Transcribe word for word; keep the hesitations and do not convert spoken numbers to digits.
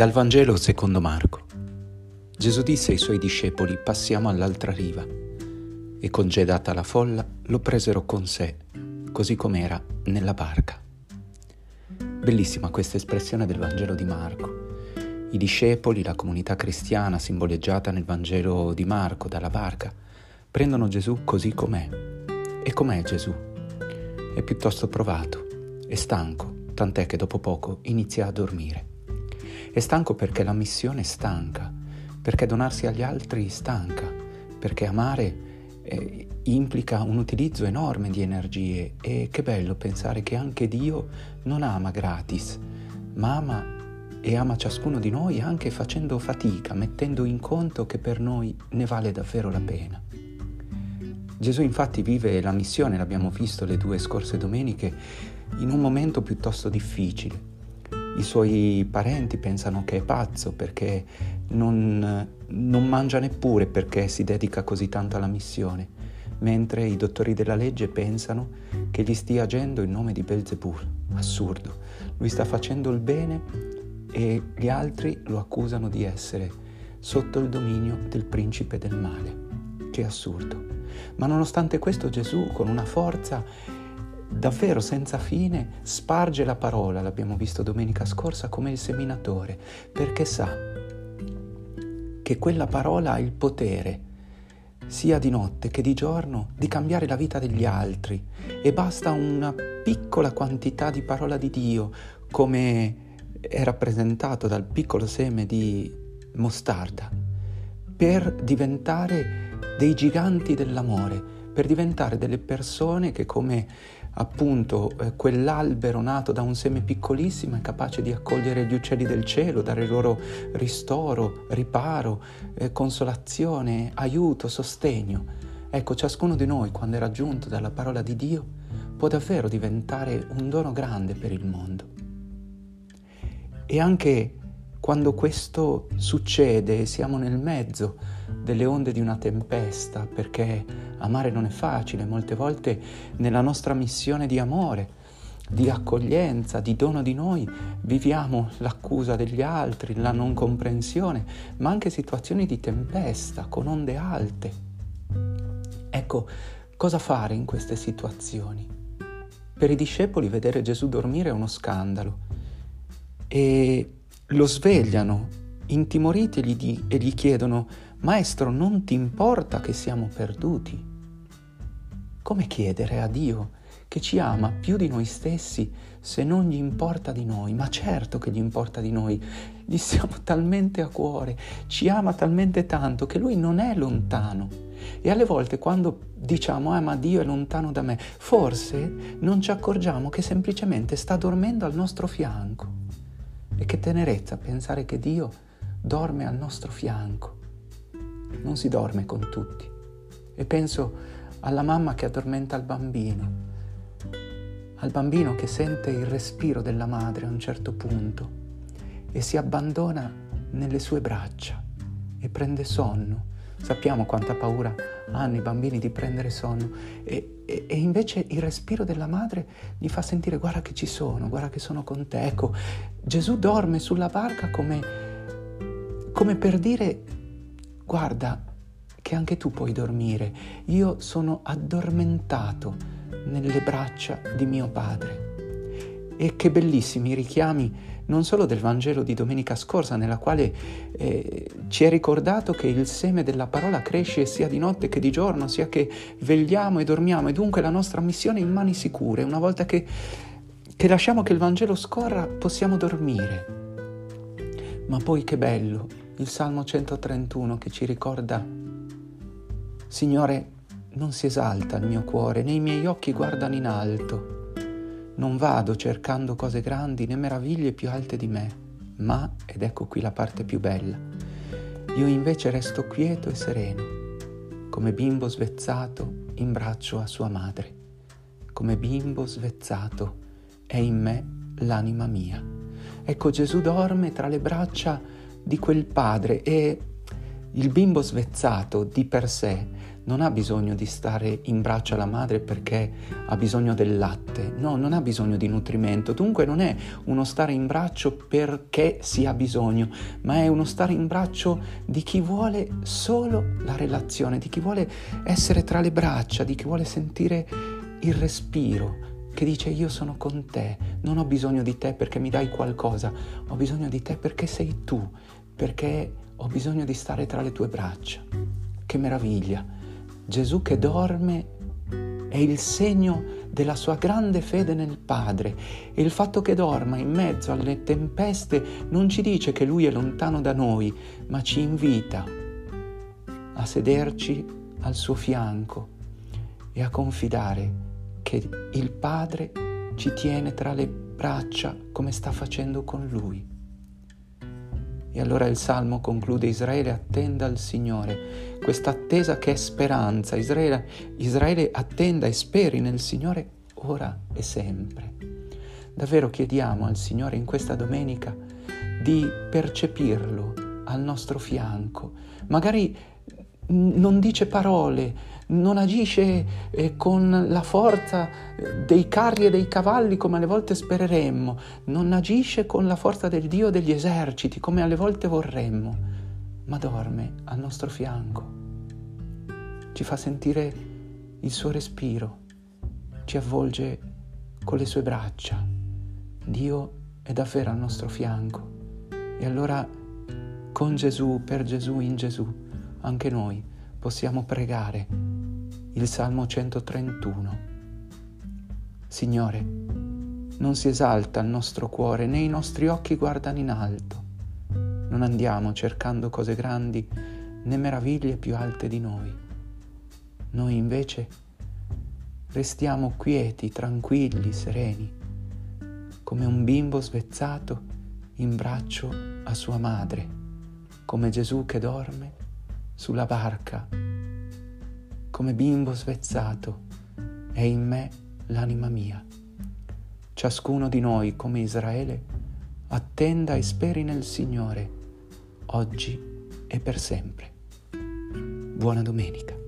Dal Vangelo secondo Marco. Gesù disse ai suoi discepoli: passiamo all'altra riva. E congedata la folla, lo presero con sé, così com'era, nella barca. Bellissima questa espressione del Vangelo di Marco. I discepoli, la comunità cristiana simboleggiata nel Vangelo di Marco dalla barca, prendono Gesù così com'è. E com'è Gesù? È piuttosto provato, è stanco, tant'è che dopo poco inizia a dormire. È stanco perché la missione stanca, perché donarsi agli altri stanca, perché amare eh, implica un utilizzo enorme di energie, e che bello pensare che anche Dio non ama gratis, ma ama e ama ciascuno di noi anche facendo fatica, mettendo in conto che per noi ne vale davvero la pena. Gesù infatti vive la missione, l'abbiamo visto le due scorse domeniche, in un momento piuttosto difficile. I suoi parenti pensano che è pazzo perché non, non mangia neppure perché si dedica così tanto alla missione, mentre i dottori della legge pensano che gli stia agendo in nome di Belzebù. Assurdo, lui sta facendo il bene e gli altri lo accusano di essere sotto il dominio del principe del male. Che assurdo! Ma nonostante questo Gesù, con una forza davvero senza fine, sparge la parola, l'abbiamo visto domenica scorsa, come il seminatore, perché sa che quella parola ha il potere, sia di notte che di giorno, di cambiare la vita degli altri, e basta una piccola quantità di parola di Dio, come è rappresentato dal piccolo seme di mostarda, per diventare dei giganti dell'amore, per diventare delle persone che, come appunto eh, quell'albero nato da un seme piccolissimo, è capace di accogliere gli uccelli del cielo, dare loro ristoro, riparo, eh, consolazione, aiuto, sostegno. Ecco, ciascuno di noi, quando è raggiunto dalla parola di Dio, può davvero diventare un dono grande per il mondo. E anche quando questo succede, siamo nel mezzo delle onde di una tempesta, perché amare non è facile. Molte volte nella nostra missione di amore, di accoglienza, di dono di noi, viviamo l'accusa degli altri, la non comprensione, ma anche situazioni di tempesta con onde alte. Ecco, cosa fare in queste situazioni? Per i discepoli vedere Gesù dormire è uno scandalo, e lo svegliano, intimoriti, e gli, e gli chiedono: «Maestro, non ti importa che siamo perduti?» Come chiedere a Dio, che ci ama più di noi stessi, se non gli importa di noi? Ma certo che gli importa di noi, gli siamo talmente a cuore, ci ama talmente tanto che Lui non è lontano. E alle volte, quando diciamo «Ah, ma Dio è lontano da me», forse non ci accorgiamo che semplicemente sta dormendo al nostro fianco. E che tenerezza pensare che Dio dorme al nostro fianco. Non si dorme con tutti. E penso alla mamma che addormenta il bambino, al bambino che sente il respiro della madre a un certo punto e si abbandona nelle sue braccia e prende sonno. Sappiamo quanta paura hanno i bambini di prendere sonno, e, e, e invece il respiro della madre gli fa sentire: guarda che ci sono, guarda che sono con te. Ecco, Gesù dorme sulla barca come, come per dire: guarda che anche tu puoi dormire, io sono addormentato nelle braccia di mio padre. E che bellissimi richiami, non solo del Vangelo di domenica scorsa, nella quale eh, ci è ricordato che il seme della parola cresce sia di notte che di giorno, sia che vegliamo e dormiamo, e dunque la nostra missione è in mani sicure. Una volta che, che lasciamo che il Vangelo scorra, possiamo dormire. Ma poi che bello il Salmo centotrentuno, che ci ricorda: «Signore, non si esalta il mio cuore, né i miei occhi guardano in alto. Non vado cercando cose grandi né meraviglie più alte di me, ma», ed ecco qui la parte più bella, «io invece resto quieto e sereno, come bimbo svezzato in braccio a sua madre. Come bimbo svezzato è in me l'anima mia». Ecco, Gesù dorme tra le braccia di quel padre, e il bimbo svezzato di per sé non ha bisogno di stare in braccio alla madre perché ha bisogno del latte, no, non ha bisogno di nutrimento, dunque non è uno stare in braccio perché si ha bisogno, ma è uno stare in braccio di chi vuole solo la relazione, di chi vuole essere tra le braccia, di chi vuole sentire il respiro, che dice io sono con te, non ho bisogno di te perché mi dai qualcosa, ho bisogno di te perché sei tu, perché ho bisogno di stare tra le tue braccia. Che meraviglia! Gesù che dorme è il segno della sua grande fede nel Padre, e il fatto che dorma in mezzo alle tempeste non ci dice che Lui è lontano da noi, ma ci invita a sederci al suo fianco e a confidare che il Padre ci tiene tra le braccia come sta facendo con Lui. E allora il Salmo conclude: Israele attenda il Signore, questa attesa che è speranza. Israele, Israele attenda e speri nel Signore ora e sempre. Davvero chiediamo al Signore in questa domenica di percepirlo al nostro fianco. Magari non dice parole, non agisce eh, con la forza dei carri e dei cavalli come alle volte spereremmo, non agisce con la forza del Dio degli eserciti come alle volte vorremmo, ma dorme al nostro fianco, ci fa sentire il suo respiro, ci avvolge con le sue braccia. Dio è davvero al nostro fianco, e allora con Gesù, per Gesù, in Gesù, anche noi possiamo pregare il Salmo centotrentuno. Signore, non si esalta il nostro cuore, né i nostri occhi guardano in alto. Non andiamo cercando cose grandi, né meraviglie più alte di noi. Noi invece restiamo quieti, tranquilli, sereni, come un bimbo svezzato in braccio a sua madre, come Gesù che dorme sulla barca, come bimbo svezzato, è in me l'anima mia. Ciascuno di noi, come Israele, attenda e speri nel Signore, oggi e per sempre. Buona domenica.